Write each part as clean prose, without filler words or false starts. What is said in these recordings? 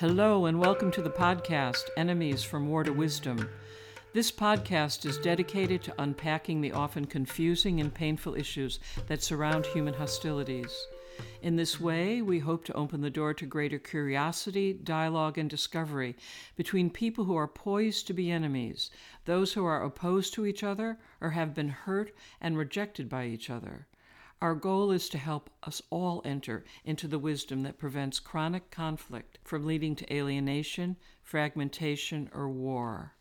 Hello and welcome to the podcast, Enemies from War to Wisdom. This podcast is dedicated to unpacking the often confusing and painful issues that surround human hostilities. In this way, we hope to open the door to greater curiosity, dialogue, and discovery between people who are poised to be enemies, those who are opposed to each other or have been hurt and rejected by each other. Our goal is to help us all enter into the wisdom that prevents chronic conflict from leading to alienation, fragmentation, or war.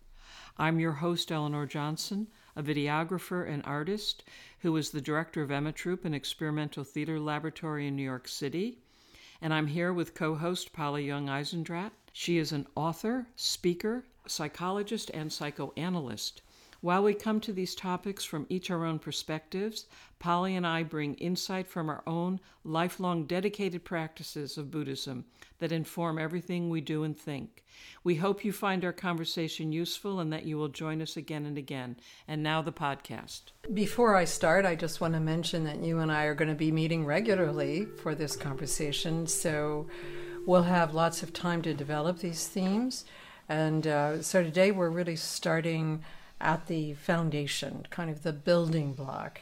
I'm your host, Eleanor Johnson, a videographer and artist who is the director of Emma Troupe, an experimental theater laboratory in New York City. And I'm here with co-host Polly Young-Eisendrath. She is an author, speaker, psychologist, and psychoanalyst. While we come to these topics from each our own perspectives, Polly and I bring insight from our own lifelong dedicated practices of Buddhism that inform everything we do and think. We hope you find our conversation useful and that you will join us again and again. And now the podcast. Before I start, I just want to mention that you and I are going to be meeting regularly for this conversation, so we'll have lots of time to develop these themes. And so today we're really starting at the foundation, kind of the building block.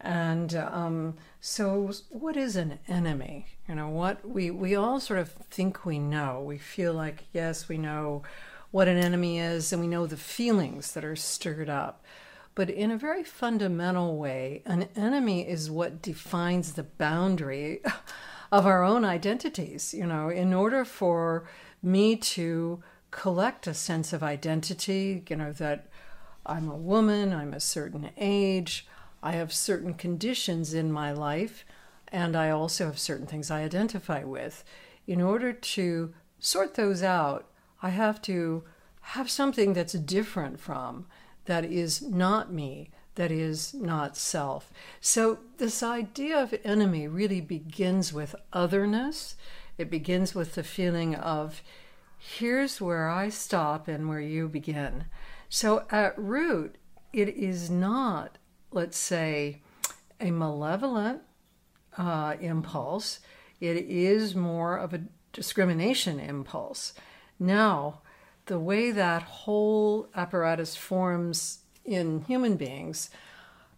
And so what is an enemy? You know, what we all sort of think we know. We feel like, yes, we know what an enemy is, and we know the feelings that are stirred up. But in a very fundamental way, an enemy is what defines the boundary of our own identities. You know, in order for me to collect a sense of identity, you know, that I'm a woman, I'm a certain age, I have certain conditions in my life, and I also have certain things I identify with. In order to sort those out, I have to have something that's different from, that is not me, that is not self. So this idea of enemy really begins with otherness. It begins with the feeling of, here's where I stop and where you begin. So at root, it is not, let's say, a malevolent impulse. It is more of a discrimination impulse. Now, the way that whole apparatus forms in human beings,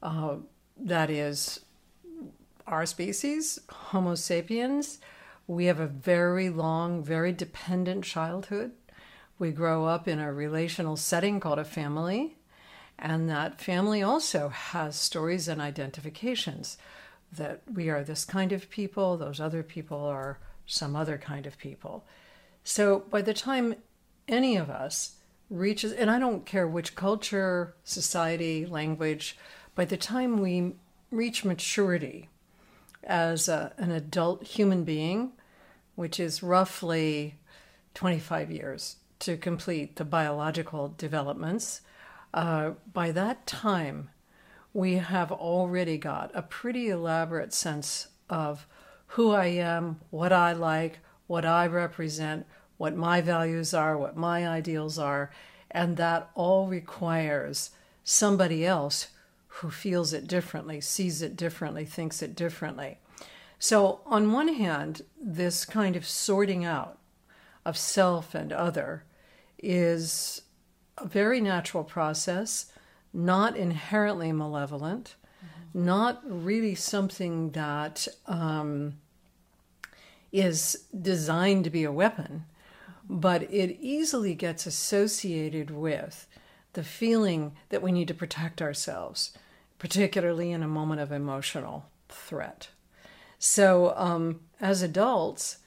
that is our species, Homo sapiens, we have a very long, very dependent childhood. We grow up in a relational setting called a family, and that family also has stories and identifications that we are this kind of people, those other people are some other kind of people. So by the time any of us reaches, and I don't care which culture, society, language, by the time we reach maturity as an adult human being, which is roughly 25 years, to complete the biological developments, by that time, we have already got a pretty elaborate sense of who I am, what I like, what I represent, what my values are, what my ideals are, and that all requires somebody else who feels it differently, sees it differently, thinks it differently. So on one hand, this kind of sorting out of self and other is a very natural process, not inherently malevolent, not really something that is designed to be a weapon, but it easily gets associated with the feeling that we need to protect ourselves, particularly in a moment of emotional threat. So as adults,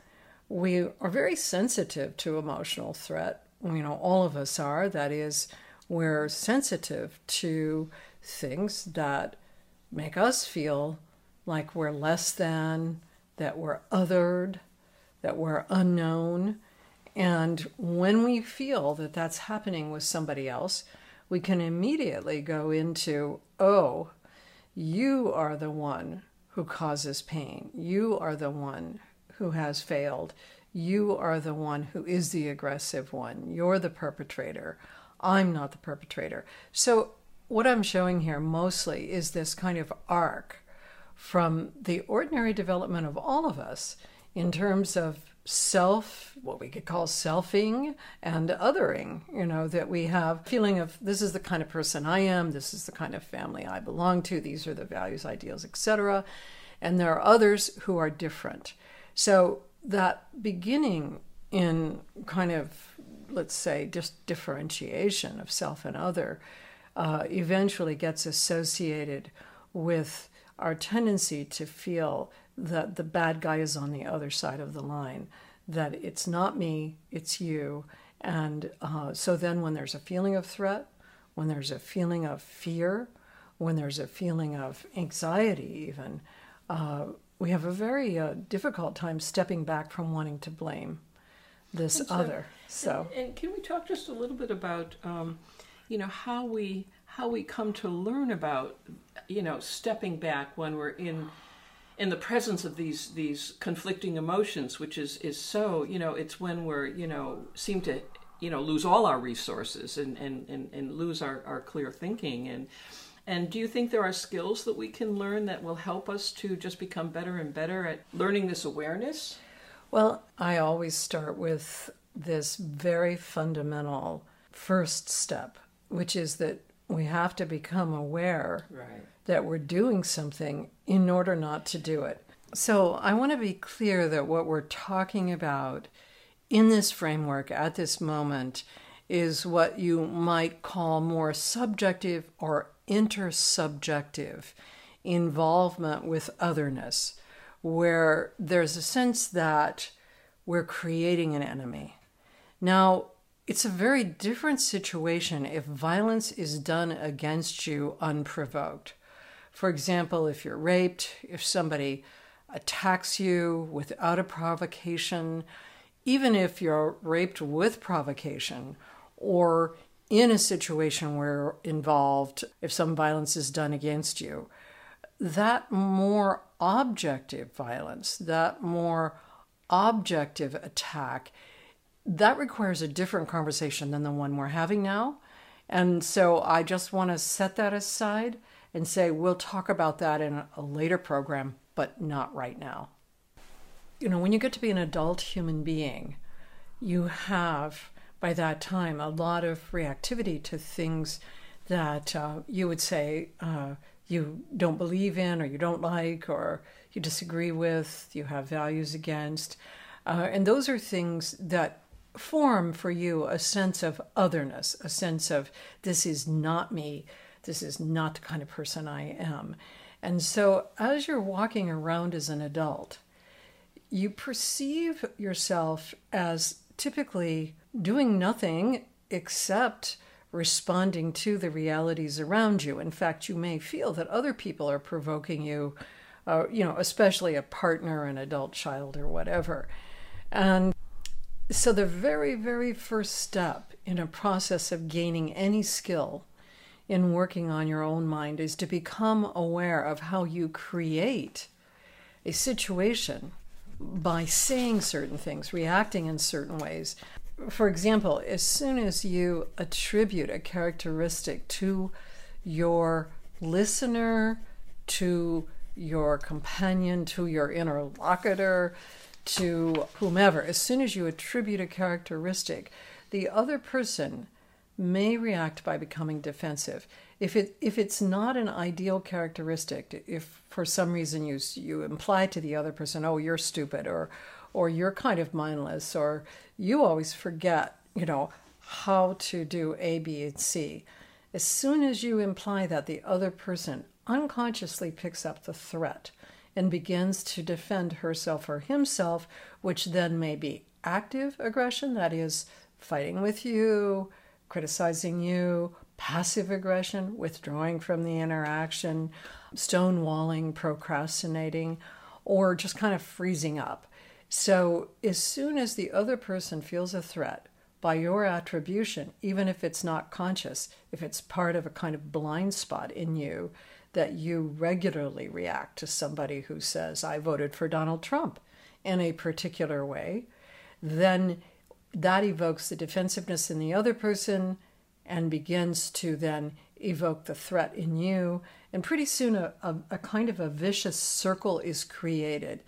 we are very sensitive to emotional threat. You know, all of us are. That is, we're sensitive to things that make us feel like we're less than, that we're othered, that we're unknown. And when we feel that that's happening with somebody else, we can immediately go into, oh, you are the one who causes pain. You are the one who has failed. You are the one who is the aggressive one. You're the perpetrator. I'm not the perpetrator. So what I'm showing here mostly is this kind of arc from the ordinary development of all of us in terms of self, what we could call selfing and othering, you know, that we have feeling of this is the kind of person I am, this is the kind of family I belong to, these are the values, ideals, etc. And there are others who are different. So that beginning in kind of, let's say, just differentiation of self and other eventually gets associated with our tendency to feel that the bad guy is on the other side of the line, that it's not me, it's you. And so then when there's a feeling of threat, when there's a feeling of fear, when there's a feeling of anxiety even, we have a very difficult time stepping back from wanting to blame this other. So, and can we talk just a little bit about, you know, how we come to learn about, you know, stepping back when we're in the presence of these conflicting emotions, which is so, you know, it's when we're, you know, seem to, you know, lose all our resources and lose our clear thinking. And do you think there are skills that we can learn that will help us to just become better and better at learning this awareness? Well, I always start with this very fundamental first step, which is that we have to become aware that we're doing something in order not to do it. So I want to be clear that what we're talking about in this framework at this moment is what you might call more subjective or intersubjective involvement with otherness, where there's a sense that we're creating an enemy. Now, it's a very different situation if violence is done against you unprovoked. For example, if you're raped, if somebody attacks you without a provocation, even if you're raped with provocation, or in a situation where involved, if some violence is done against you, that more objective violence, that more objective attack, that requires a different conversation than the one we're having now. And so I just want to set that aside and say, we'll talk about that in a later program, but not right now. You know, when you get to be an adult human being, you have, by that time, a lot of reactivity to things that you would say you don't believe in, or you don't like, or you disagree with, you have values against. And those are things that form for you a sense of otherness, a sense of this is not me, this is not the kind of person I am. And so as you're walking around as an adult, you perceive yourself as typically doing nothing except responding to the realities around you. In fact, you may feel that other people are provoking you, you know, especially a partner, an adult child, or whatever. And so the very, very first step in a process of gaining any skill in working on your own mind is to become aware of how you create a situation by saying certain things, reacting in certain ways. For example, as soon as you attribute a characteristic to your listener, to your companion, to your interlocutor, to whomever, as soon as you attribute a characteristic, the other person may react by becoming defensive. If it's not an ideal characteristic, if for some reason you imply to the other person, oh, you're stupid, or you're kind of mindless, or you always forget, you know, how to do A, B, and C. As soon as you imply that, the other person unconsciously picks up the threat and begins to defend herself or himself, which then may be active aggression, that is, fighting with you, criticizing you, passive aggression, withdrawing from the interaction, stonewalling, procrastinating, or just kind of freezing up. So as soon as the other person feels a threat by your attribution, even if it's not conscious, if it's part of a kind of blind spot in you, that you regularly react to somebody who says, I voted for Donald Trump in a particular way, then that evokes the defensiveness in the other person and begins to then evoke the threat in you. And pretty soon a kind of a vicious circle is created.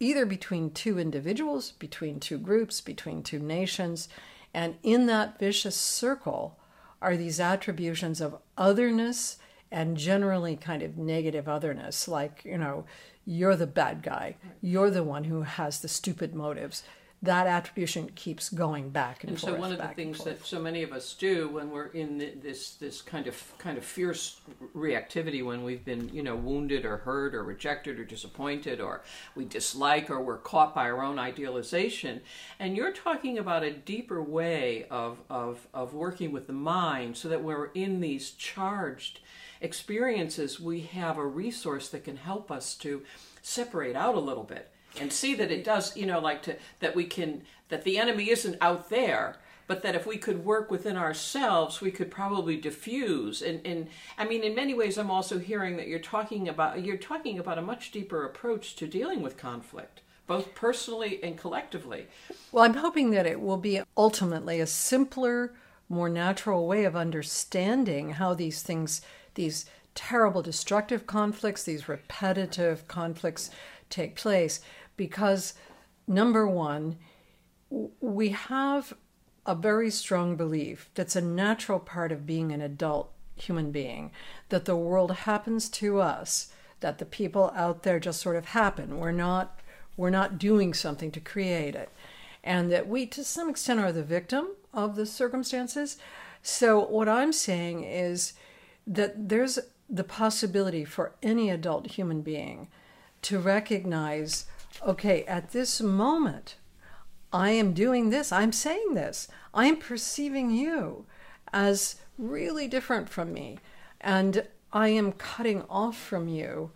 either between two individuals, between two groups, between two nations. And in that vicious circle are these attributions of otherness and generally kind of negative otherness, like, you know, you're the bad guy, you're the one who has the stupid motives. That attribution keeps going back and forth. And so one of the things that so many of us do when we're in this kind of fierce reactivity, when we've been, you know, wounded or hurt or rejected or disappointed, or we dislike, or we're caught by our own idealization. And you're talking about a deeper way of working with the mind, so that we're in these charged experiences, we have a resource that can help us to separate out a little bit and see that it does, you know, like that the enemy isn't out there, but that if we could work within ourselves, we could probably diffuse. And I mean, in many ways, I'm also hearing that you're talking about a much deeper approach to dealing with conflict, both personally and collectively. Well, I'm hoping that it will be ultimately a simpler, more natural way of understanding how these things, these terrible destructive conflicts, these repetitive conflicts take place, because number one, we have a very strong belief that's a natural part of being an adult human being, that the world happens to us, that the people out there just sort of happen. We're not doing something to create it, and that we to some extent are the victim of the circumstances. So what I'm saying is that there's the possibility for any adult human being to recognize, okay, at this moment, I am doing this, I'm saying this, I'm perceiving you as really different from me, and I am cutting off from you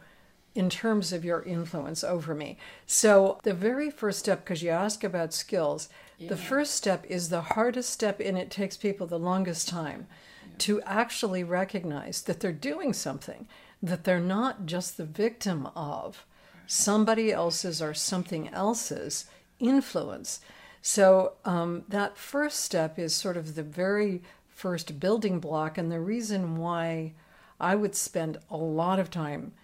in terms of your influence over me. So the very first step, because you ask about skills, yeah. The first step is the hardest step, and it takes people the longest time, yeah, to actually recognize that they're doing something, that they're not just the victim of somebody else's or something else's influence. So that first step is sort of the very first building block, and the reason why I would spend a lot of time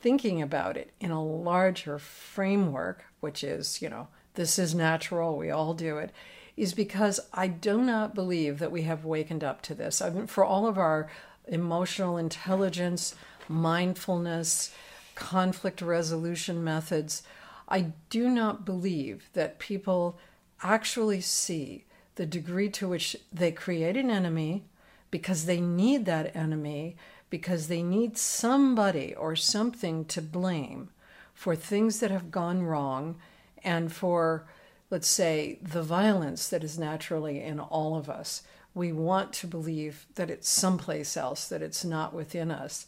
thinking about it in a larger framework, which is, you know, this is natural, we all do it, is because I do not believe that we have wakened up to this. I mean, for all of our emotional intelligence, mindfulness, conflict resolution methods, I do not believe that people actually see the degree to which they create an enemy because they need that enemy, because they need somebody or something to blame for things that have gone wrong and for, let's say, the violence that is naturally in all of us. We want to believe that it's someplace else, that it's not within us.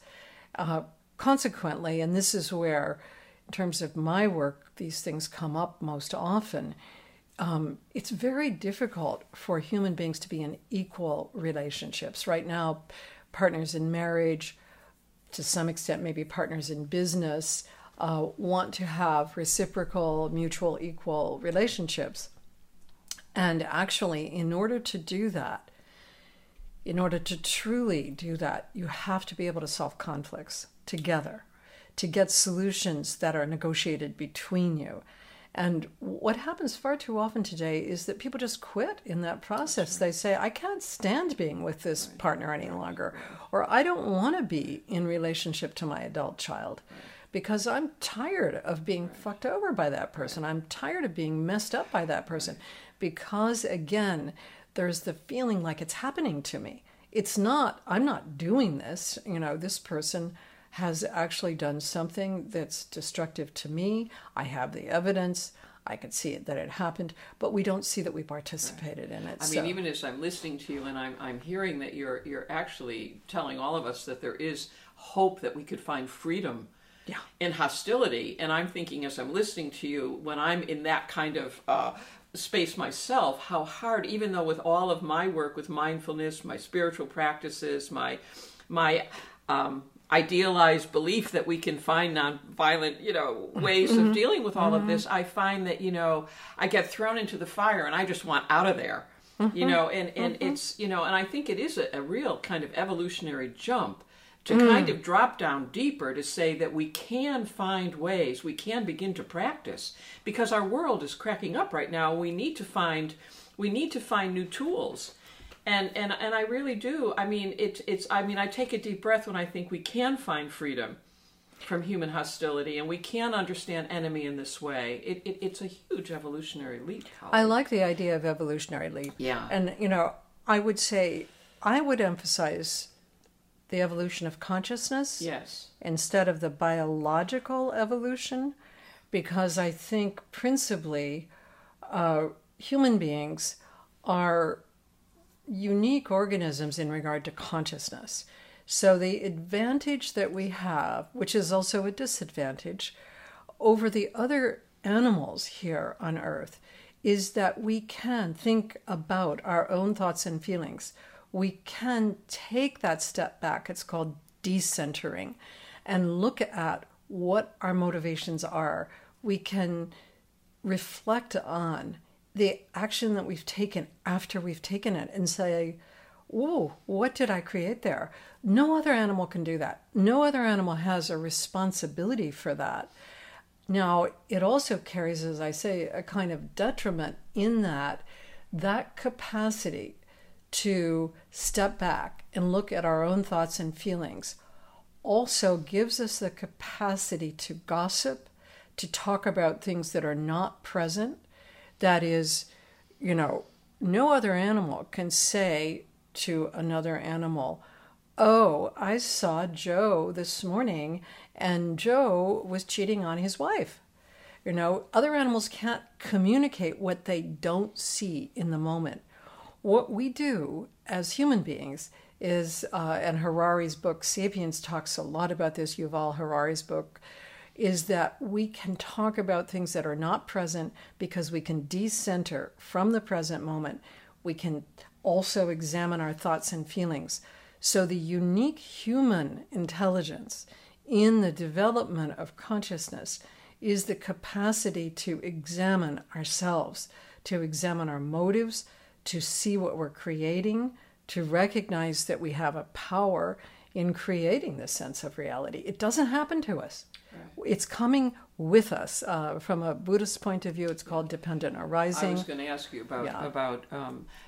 Consequently, and this is where, in terms of my work, these things come up most often, it's very difficult for human beings to be in equal relationships. Right now, partners in marriage, to some extent maybe partners in business, want to have reciprocal, mutual, equal relationships. And actually, in order to truly do that, you have to be able to solve conflicts together, to get solutions that are negotiated between you. And what happens far too often today is that people just quit in that process. Right. They say, I can't stand being with this partner any longer, or I don't want to be in relationship to my adult child, because I'm tired of being fucked over by that person. I'm tired of being messed up by that person, because again, there's the feeling like it's happening to me. It's not, I'm not doing this. You know, this person has actually done something that's destructive to me. I have the evidence. I can see it, that it happened, but we don't see that we participated in it. I mean, even as I'm listening to you and I'm hearing that you're actually telling all of us that there is hope that we could find freedom, yeah, in hostility. And I'm thinking as I'm listening to you, when I'm in that kind of space myself, how hard, even though with all of my work with mindfulness, my spiritual practices, my idealized belief that we can find nonviolent, you know, ways of dealing with all of this, I find that, you know, I get thrown into the fire and I just want out of there, you know, and it's, you know, and I think it is a real kind of evolutionary jump to kind of drop down deeper to say that we can find ways, we can begin to practice, because our world is cracking up right now. We need to find new tools. And I really do. I mean, I take a deep breath when I think we can find freedom from human hostility, and we can understand enemy in this way. It's a huge evolutionary leap. I like the idea of evolutionary leap. Yeah. And, you know, I would say, I would emphasize the evolution of consciousness, yes, instead of the biological evolution, because I think principally human beings are unique organisms in regard to consciousness. So the advantage that we have, which is also a disadvantage, over the other animals here on Earth, is that we can think about our own thoughts and feelings. We can take that step back, it's called decentering, and look at what our motivations are. We can reflect on the action that we've taken after we've taken it and say, whoa, what did I create there? No other animal can do that. No other animal has a responsibility for that. Now, it also carries, as I say, a kind of detriment in that that capacity to step back and look at our own thoughts and feelings also gives us the capacity to gossip, to talk about things that are not present. That is, you know, no other animal can say to another animal, oh, I saw Joe this morning and Joe was cheating on his wife. You know, other animals can't communicate what they don't see in the moment. What we do as human beings is, and Harari's book, Sapiens, talks a lot about this, Yuval Harari's book, is that we can talk about things that are not present because we can decenter from the present moment. We can also examine our thoughts and feelings. So the unique human intelligence in the development of consciousness is the capacity to examine ourselves, to examine our motives, to see what we're creating, to recognize that we have a power in creating this sense of reality. It doesn't happen to us. Right. It's coming with us. From a Buddhist point of view, it's called dependent arising. I was going to ask you about,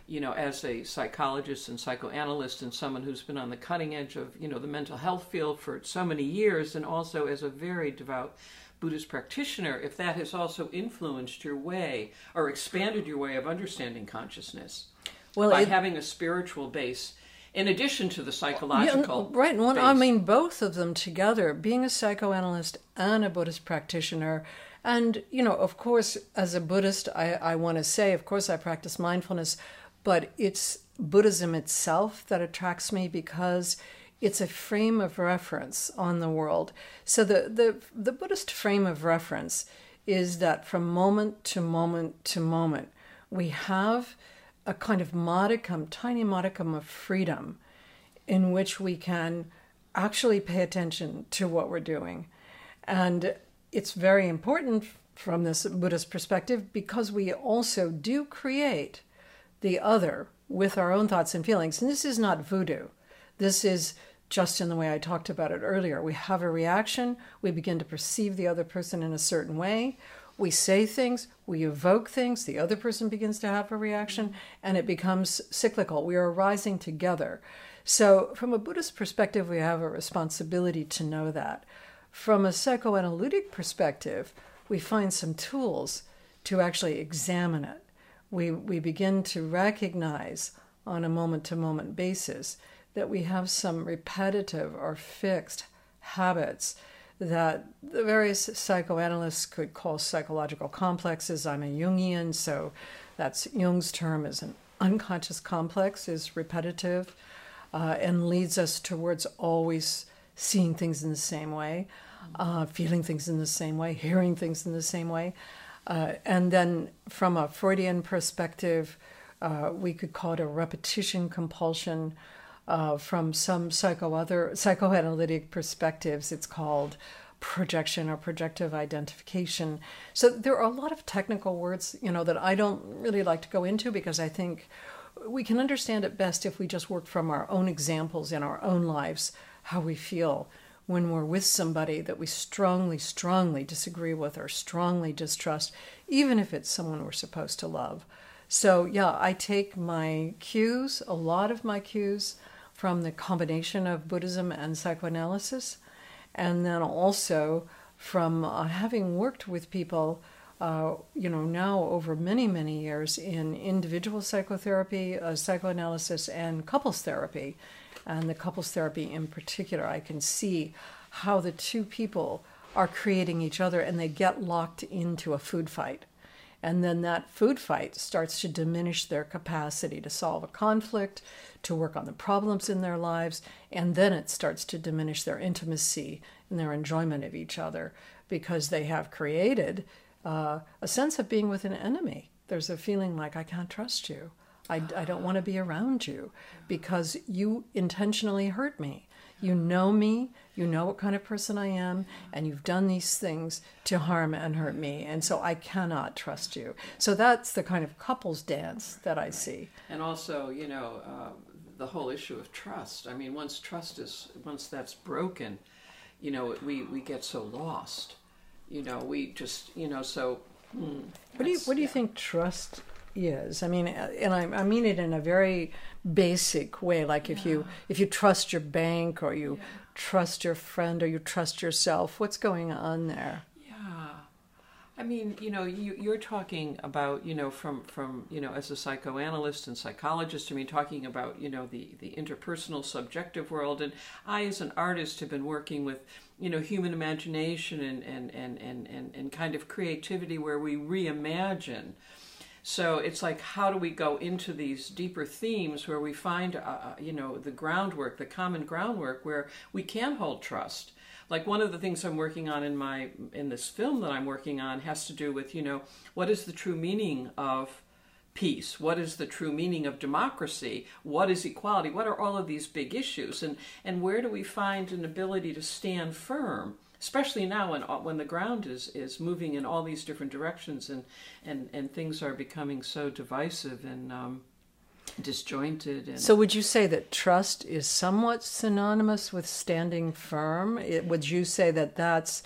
you know, as a psychologist and psychoanalyst and someone who's been on the cutting edge of, you know, the mental health field for so many years, and also as a very devout Buddhist practitioner, if that has also influenced your way or expanded your way of understanding consciousness by having a spiritual base in addition to the psychological base. Well, I mean, both of them together, being a psychoanalyst and a Buddhist practitioner. And, you know, of course, as a Buddhist, I want to say, of course, I practice mindfulness, but it's Buddhism itself that attracts me because it's a frame of reference on the world. So the Buddhist frame of reference is that from moment to moment to moment, we have a kind of modicum, tiny modicum of freedom in which we can actually pay attention to what we're doing. And it's very important from this Buddhist perspective because we also do create the other with our own thoughts and feelings. And this is not voodoo. This is just in the way I talked about it earlier. We have a reaction. We begin to perceive the other person in a certain way. We say things. We evoke things. The other person begins to have a reaction, and it becomes cyclical. We are rising together. So from a Buddhist perspective, we have a responsibility to know that. From a psychoanalytic perspective, we find some tools to actually examine it. We begin to recognize on a moment-to-moment basis that we have some repetitive or fixed habits that the various psychoanalysts could call psychological complexes. I'm a Jungian, so that's Jung's term, is an unconscious complex, is repetitive, and leads us towards always seeing things in the same way, feeling things in the same way, hearing things in the same way. And then from a Freudian perspective, we could call it a repetition compulsion. From some psychoanalytic perspectives, it's called projection or projective identification. So there are a lot of technical words, you know, that I don't really like to go into because I think we can understand it best if we just work from our own examples in our own lives how we feel when we're with somebody that we strongly, strongly disagree with or strongly distrust, even if it's someone we're supposed to love. So yeah, I take my cues, a lot of my cues, from the combination of Buddhism and psychoanalysis, and then also from having worked with people, now over many, many years in individual psychotherapy, psychoanalysis, and couples therapy. And the couples therapy in particular, I can see how the two people are creating each other, and they get locked into a food fight. And then that food fight starts to diminish their capacity to solve a conflict, to work on the problems in their lives, and then it starts to diminish their intimacy and their enjoyment of each other, because they have created a sense of being with an enemy. There's a feeling like, I can't trust you. I don't want to be around you because you intentionally hurt me. You know me, you know what kind of person I am, and you've done these things to harm and hurt me, and so I cannot trust you. So that's the kind of couples dance that I see. And also, the whole issue of trust. I mean, once that's broken, we get so lost. So... What do you think trust is? I mean, and I mean it in a very basic way, like if you trust your bank, or you trust your friend, or you trust yourself, what's going on there? Yeah. I mean, you're talking about, from as a psychoanalyst and psychologist, I mean, talking about, the interpersonal subjective world. And I, as an artist, have been working with, human imagination and kind of creativity where we reimagine. So it's like, how do we go into these deeper themes where we find, the groundwork, the common groundwork where we can hold trust? Like one of the things I'm working on in this film that I'm working on has to do with, what is the true meaning of peace? What is the true meaning of democracy? What is equality? What are all of these big issues? And where do we find an ability to stand firm? Especially now when the ground is moving in all these different directions and things are becoming so divisive and disjointed. And... So would you say that trust is somewhat synonymous with standing firm? Would you say that that's,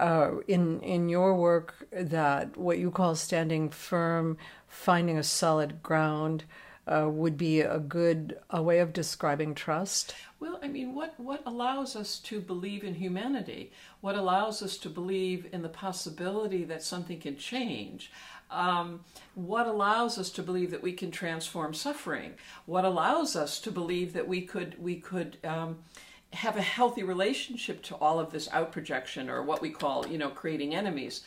in your work, that what you call standing firm, finding a solid ground, would be a good way of describing trust? Well, I mean, what allows us to believe in humanity? What allows us to believe in the possibility that something can change? What allows us to believe that we can transform suffering? What allows us to believe that we could have a healthy relationship to all of this out projection, or what we call, creating enemies?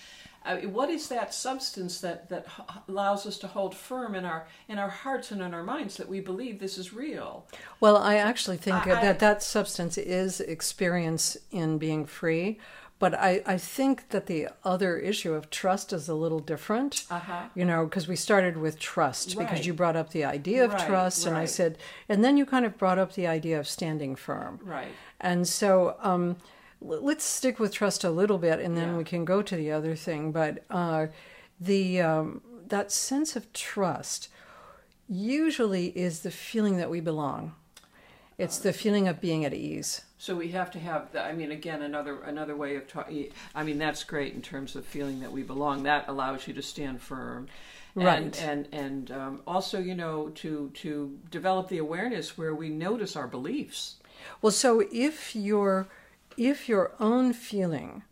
What is that substance that allows us to hold firm in our hearts and in our minds that we believe this is real? Well, I actually think that substance is experience in being free. But I think that the other issue of trust is a little different, because we started with trust, because you brought up the idea of trust, and I said, and then you kind of brought up the idea of standing firm. Right. And so... let's stick with trust a little bit, and then we can go to the other thing. But that sense of trust usually is the feeling that we belong. It's the feeling of being at ease. So we have to have, another way of talking. I mean, that's great in terms of feeling that we belong. That allows you to stand firm. Right. And also, to develop the awareness where we notice our beliefs. Well, so if your own feeling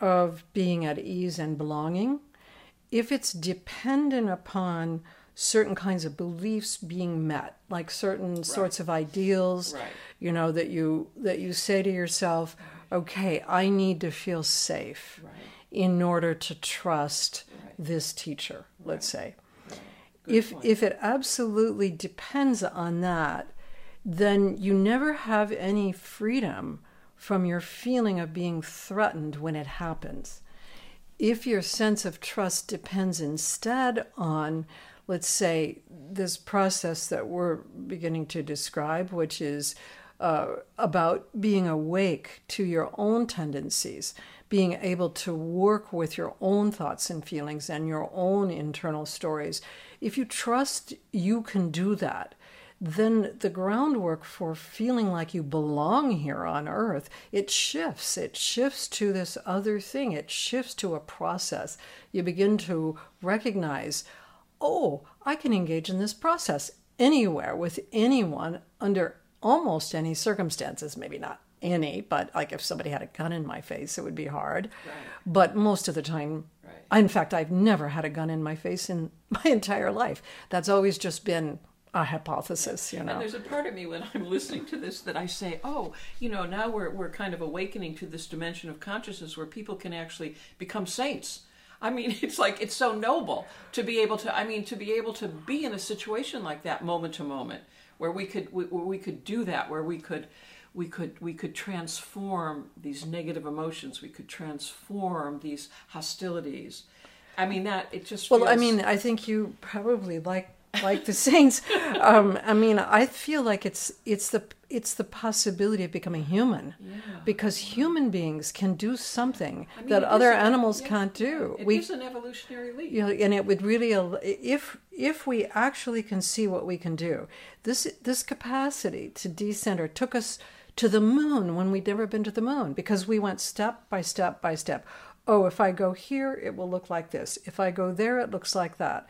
of being at ease and belonging, if it's dependent upon certain kinds of beliefs being met, like certain sorts of ideals, that you say to yourself, okay, I need to feel safe in order to trust this teacher, let's say. If it absolutely depends on that, then you never have any freedom from your feeling of being threatened when it happens. If your sense of trust depends instead on, let's say, this process that we're beginning to describe, which is about being awake to your own tendencies, being able to work with your own thoughts and feelings and your own internal stories, if you trust you can do that, then the groundwork for feeling like you belong here on Earth, it shifts. It shifts to this other thing. It shifts to a process. You begin to recognize, oh, I can engage in this process anywhere, with anyone, under almost any circumstances. Maybe not any, but like if somebody had a gun in my face, it would be hard. Right. But most of the time, right. In fact, I've never had a gun in my face in my entire life. That's always just been a hypothesis, you know. And there's a part of me when I'm listening to this that I say, oh, you know, now we're kind of awakening to this dimension of consciousness where people can actually become saints. I mean, it's like, it's so noble to be able to, I mean, to be able to be in a situation like that moment to moment, where we could do that, where we could transform these negative emotions, we could transform these hostilities. I mean, that, it just feels... Well, I mean, I think you probably like the saints. I mean, I feel like it's the possibility of becoming human, because human beings can do something that other animals can't do. It is an evolutionary leap. You know, and it would really, if we actually can see what we can do, this capacity to decenter took us to the moon when we'd never been to the moon, because we went step by step by step. Oh, if I go here, it will look like this. If I go there, it looks like that.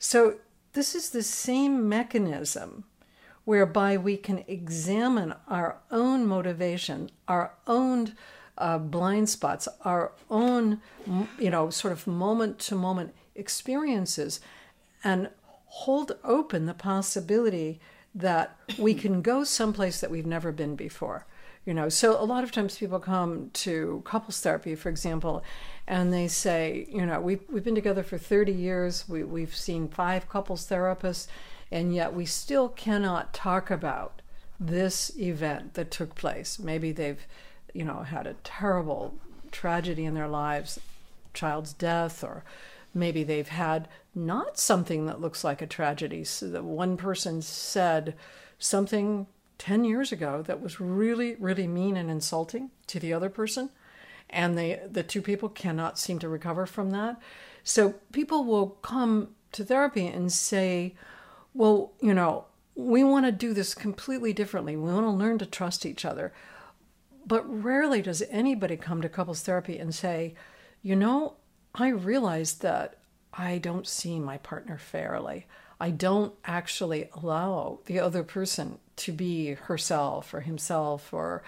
So this is the same mechanism whereby we can examine our own motivation, our own blind spots, our own, you know, sort of moment-to-moment experiences, and hold open the possibility that we can go someplace that we've never been before. You know, so a lot of times people come to couples therapy, for example, and they say, you know, we've been together for 30 years, we've seen 5 couples therapists, and yet we still cannot talk about this event that took place. Maybe they've, you know, had a terrible tragedy in their lives, child's death, or maybe they've had not something that looks like a tragedy. So that one person said something 10 years ago that was really, really mean and insulting to the other person, and the two people cannot seem to recover from that. So people will come to therapy and say, well, you know, we want to do this completely differently. We want to learn to trust each other. But rarely does anybody come to couples therapy and say, you know, I realized that I don't see my partner fairly. I don't actually allow the other person to be herself or himself or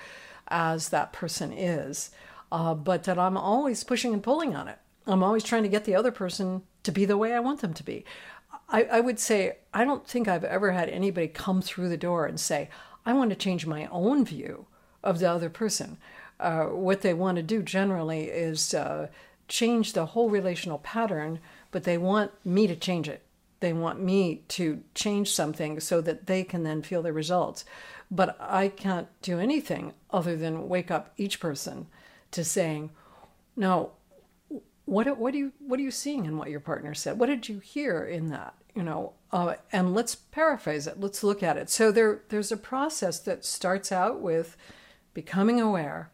as that person is, but that I'm always pushing and pulling on it. I'm always trying to get the other person to be the way I want them to be. I would say I don't think I've ever had anybody come through the door and say, I want to change my own view of the other person. What they want to do generally is change the whole relational pattern, but they want me to change it. They want me to change something so that they can then feel the results. But I can't do anything other than wake up each person to saying, no, what are you seeing in what your partner said? What did you hear in that? You know, and let's paraphrase it. Let's look at it. So there's a process that starts out with becoming aware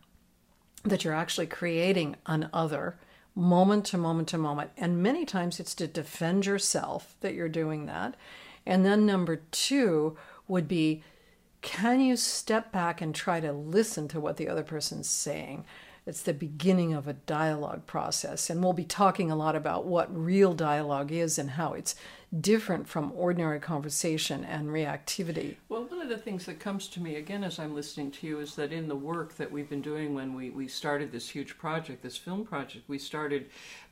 that you're actually creating an other, moment to moment to moment. And many times it's to defend yourself that you're doing that. And then number 2 would be, can you step back and try to listen to what the other person's saying? It's the beginning of a dialogue process. And we'll be talking a lot about what real dialogue is and how it's different from ordinary conversation and reactivity. Well, one of the things that comes to me, again, as I'm listening to you, is that in the work that we've been doing when we started this huge project, this film project, we started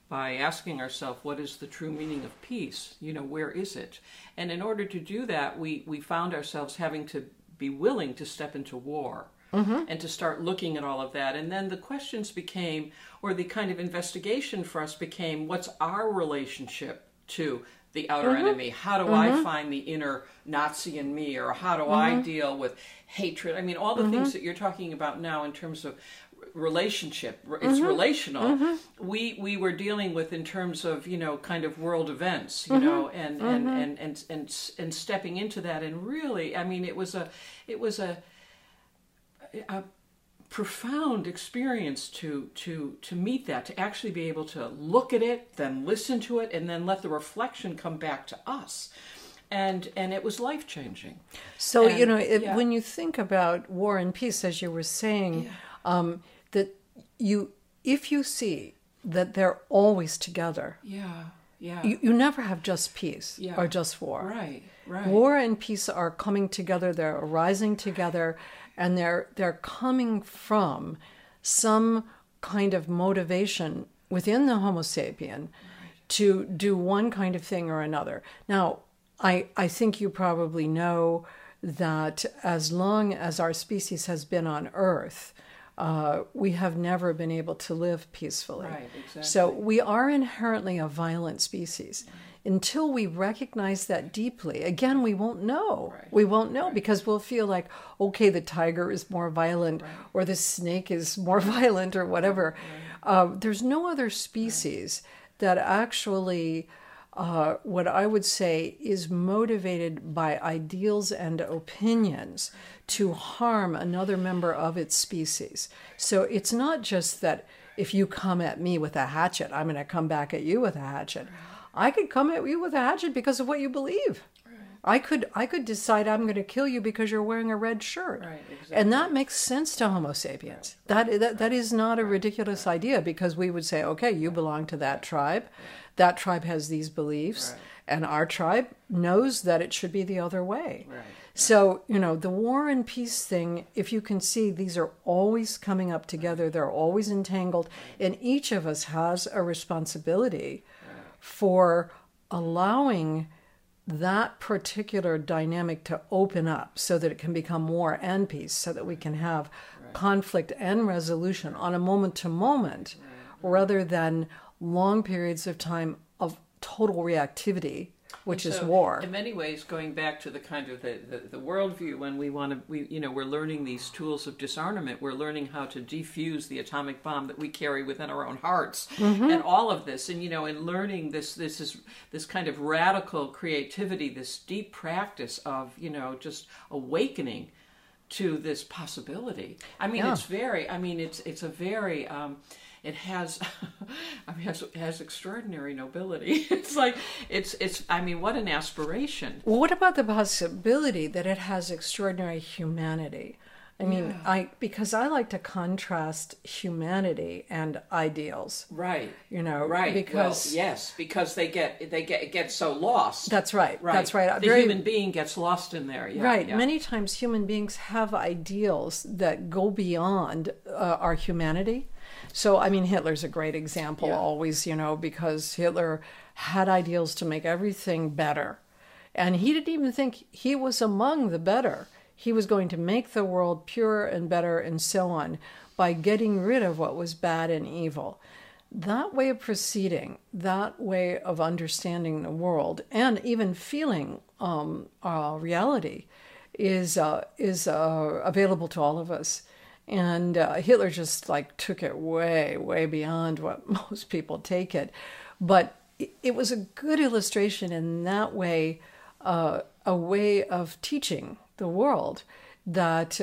by asking ourselves, what is the true meaning of peace? You know, where is it? And in order to do that, we found ourselves having to be willing to step into war. Mm-hmm. And to start looking at all of that. And then the questions became, or the kind of investigation for us became, what's our relationship to the outer mm-hmm. enemy? How do mm-hmm. I find the inner Nazi in me? Or how do mm-hmm. I deal with hatred? I mean, all the mm-hmm. things that you're talking about now in terms of relationship, it's mm-hmm. relational. Mm-hmm. We were dealing with in terms of, you know, kind of world events, you mm-hmm. know, and, mm-hmm. and stepping into that. And really, I mean, it was a profound experience to meet that, to actually be able to look at it, then listen to it, and then let the reflection come back to us. And it was life-changing. So, and, you know, it, yeah. when you think about War and Peace, as you were saying, yeah. That you, if you see that they're always together, yeah, yeah. You never have just peace yeah. or just war. Right, right. War and peace are coming together, they're arising together, and they're coming from some kind of motivation within the Homo sapien right. to do one kind of thing or another. Now, I think you probably know that as long as our species has been on Earth, we have never been able to live peacefully. Right, exactly. So we are inherently a violent species. Until we recognize that deeply, again, we won't know. Right. We won't know right. because we'll feel like, okay, the tiger is more violent right. or the snake is more violent or whatever. Right. There's no other species right. that actually... what I would say is motivated by ideals and opinions to harm another member of its species. So it's not just that if you come at me with a hatchet, I'm going to come back at you with a hatchet. I could come at you with a hatchet because of what you believe. I could decide I'm going to kill you because you're wearing a red shirt. Right, exactly. And that makes sense to Homo sapiens. Right. That is not a ridiculous right. idea, because we would say, okay, you belong to that tribe. Right. That tribe has these beliefs. Right. And our tribe knows that it should be the other way. Right. So, you know, the war and peace thing, if you can see, these are always coming up together. They're always entangled. And each of us has a responsibility right. for allowing... that particular dynamic to open up so that it can become war and peace, so that we can have right. conflict and resolution on a moment to moment right. rather than long periods of time of total reactivity, which so, is war. In many ways, going back to the kind of the worldview, when we want to, we're learning these tools of disarmament. We're learning how to defuse the atomic bomb that we carry within our own hearts, mm-hmm. and all of this, and and learning this kind of radical creativity, this deep practice of just awakening to this possibility. I mean, yeah. It's a very. It has, has extraordinary nobility. It's like, what an aspiration. Well, what about the possibility that it has extraordinary humanity? I mean, yeah. Because I like to contrast humanity and ideals. Right. Right. Because well, yes, because it gets so lost. That's right. Right. That's right. The human being gets lost in there. Yeah, right. Yeah. Many times human beings have ideals that go beyond our humanity. So, I mean, Hitler's a great example yeah. always, because Hitler had ideals to make everything better. And he didn't even think he was among the better. He was going to make the world purer and better and so on by getting rid of what was bad and evil. That way of proceeding, that way of understanding the world and even feeling reality is available to all of us. And Hitler just took it way, way beyond what most people take it. But it was a good illustration in that way, a way of teaching the world that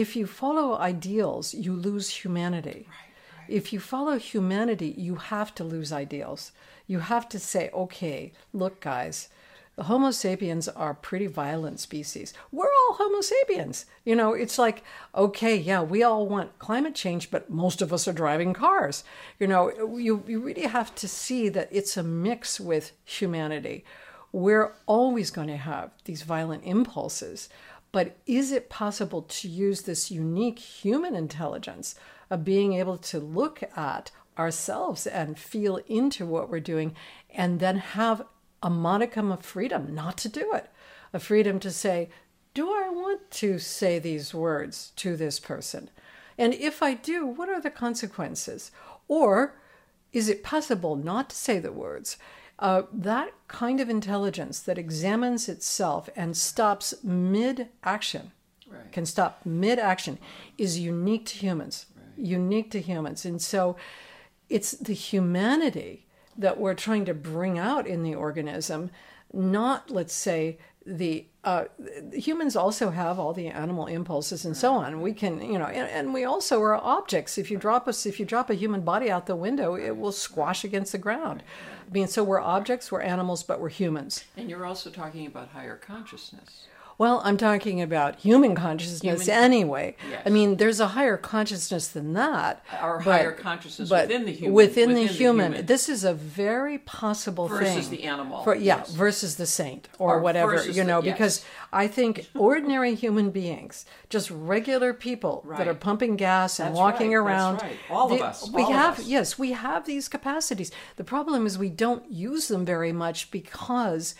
if you follow ideals, you lose humanity. Right, right. If you follow humanity, you have to lose ideals. You have to say, okay, look, guys, the Homo sapiens are a pretty violent species. We're all Homo sapiens. It's like, okay, yeah, we all want climate change, but most of us are driving cars. You really have to see that it's a mix with humanity. We're always going to have these violent impulses, but is it possible to use this unique human intelligence of being able to look at ourselves and feel into what we're doing and then have a modicum of freedom not to do it, a freedom to say, do I want to say these words to this person? And if I do, what are the consequences? Or is it possible not to say the words? That kind of intelligence that examines itself and stops mid-action, right. can stop mid-action, is unique to humans, right. unique to humans. And so it's the humanity that we're trying to bring out in the organism, not, let's say, the humans also have all the animal impulses and so on. We can, you know, and we also are objects. If you drop a human body out the window, it will squash against the ground. I mean, so we're objects, we're animals, but we're humans. And you're also talking about higher consciousness. Well, I'm talking about human consciousness anyway. Yes. I mean, there's a higher consciousness than that. Higher consciousness within the human. Within the human. This is a very possible thing. Versus the animal. Versus the saint or whatever, you know, because I think ordinary human beings, just regular people that are pumping gas and walking around. That's right. All of us. Yes, we have these capacities. The problem is we don't use them very much because...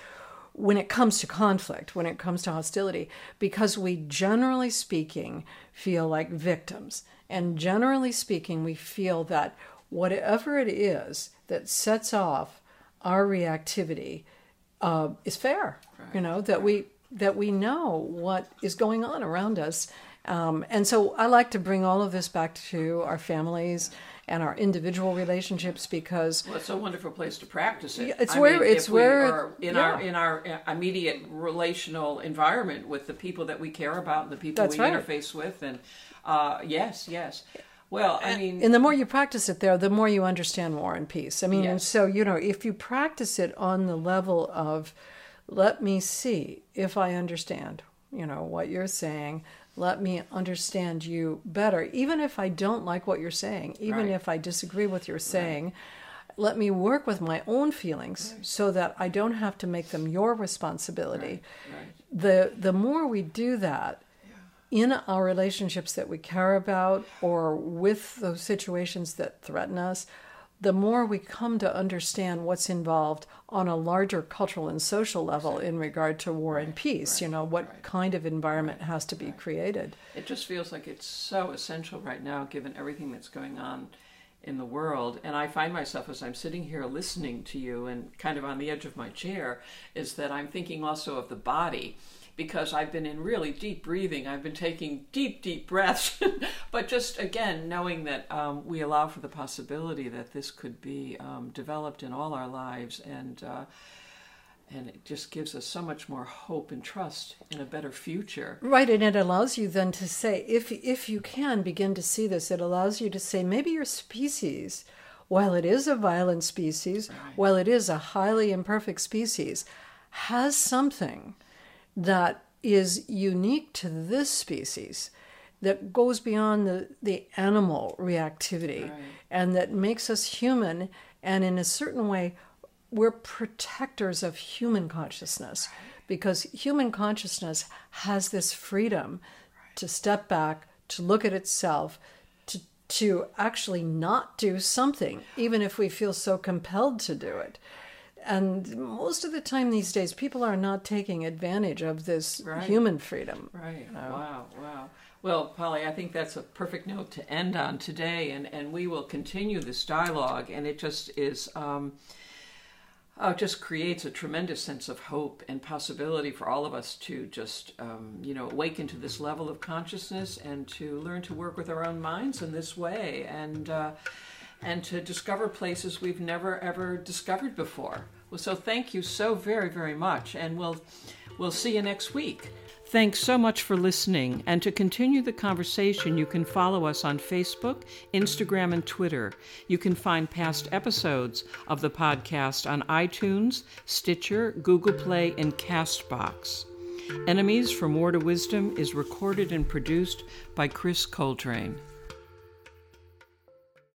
when it comes to conflict, when it comes to hostility, because we, generally speaking, feel like victims. And generally speaking, we feel that whatever it is that sets off our reactivity is fair. Right. You know, that we know what is going on around us. And so I like to bring all of this back to our families and our individual relationships, because well, it's a wonderful place to practice it. It's where we are in our immediate relational environment with the people that we care about and the people we interface with, and yes. Well, I mean, and the more you practice it there, the more you understand War and Peace. I mean, yes. And so, you know, if you practice it on the level of, let me see if I understand, you know, what you're saying. Let me understand you better. Even if I don't like what you're saying, even if I disagree with your saying, let me work with my own feelings so that I don't have to make them your responsibility. The more we do that in our relationships that we care about or with those situations that threaten us, the more we come to understand what's involved on a larger cultural and social level in regard to war and peace, you know, what kind of environment has to be created. It just feels like it's so essential right now, given everything that's going on in the world. And I find myself, as I'm sitting here listening to you and kind of on the edge of my chair, is that I'm thinking also of the body, because I've been in really deep breathing. I've been taking deep, deep breaths. But just, again, knowing that we allow for the possibility that this could be developed in all our lives. And it just gives us so much more hope and trust in a better future. Right, and it allows you then to say, if you can begin to see this, it allows you to say maybe your species, while it is a violent species, while it is a highly imperfect species, has something that is unique to this species, that goes beyond the animal reactivity and that makes us human. And in a certain way, we're protectors of human consciousness because human consciousness has this freedom to step back, to look at itself, to actually not do something, even if we feel so compelled to do it. And most of the time these days, people are not taking advantage of this human freedom. Right. You know? Wow. Wow. Well, Polly, I think that's a perfect note to end on today. And we will continue this dialogue. And it just is, just creates a tremendous sense of hope and possibility for all of us to just, you know, awaken to this level of consciousness and to learn to work with our own minds in this way. And to discover places we've never, ever discovered before. Well, so thank you so very, very much, and we'll see you next week. Thanks so much for listening, and to continue the conversation, you can follow us on Facebook, Instagram, and Twitter. You can find past episodes of the podcast on iTunes, Stitcher, Google Play, and CastBox. Enemies from War to Wisdom is recorded and produced by Chris Coltrane.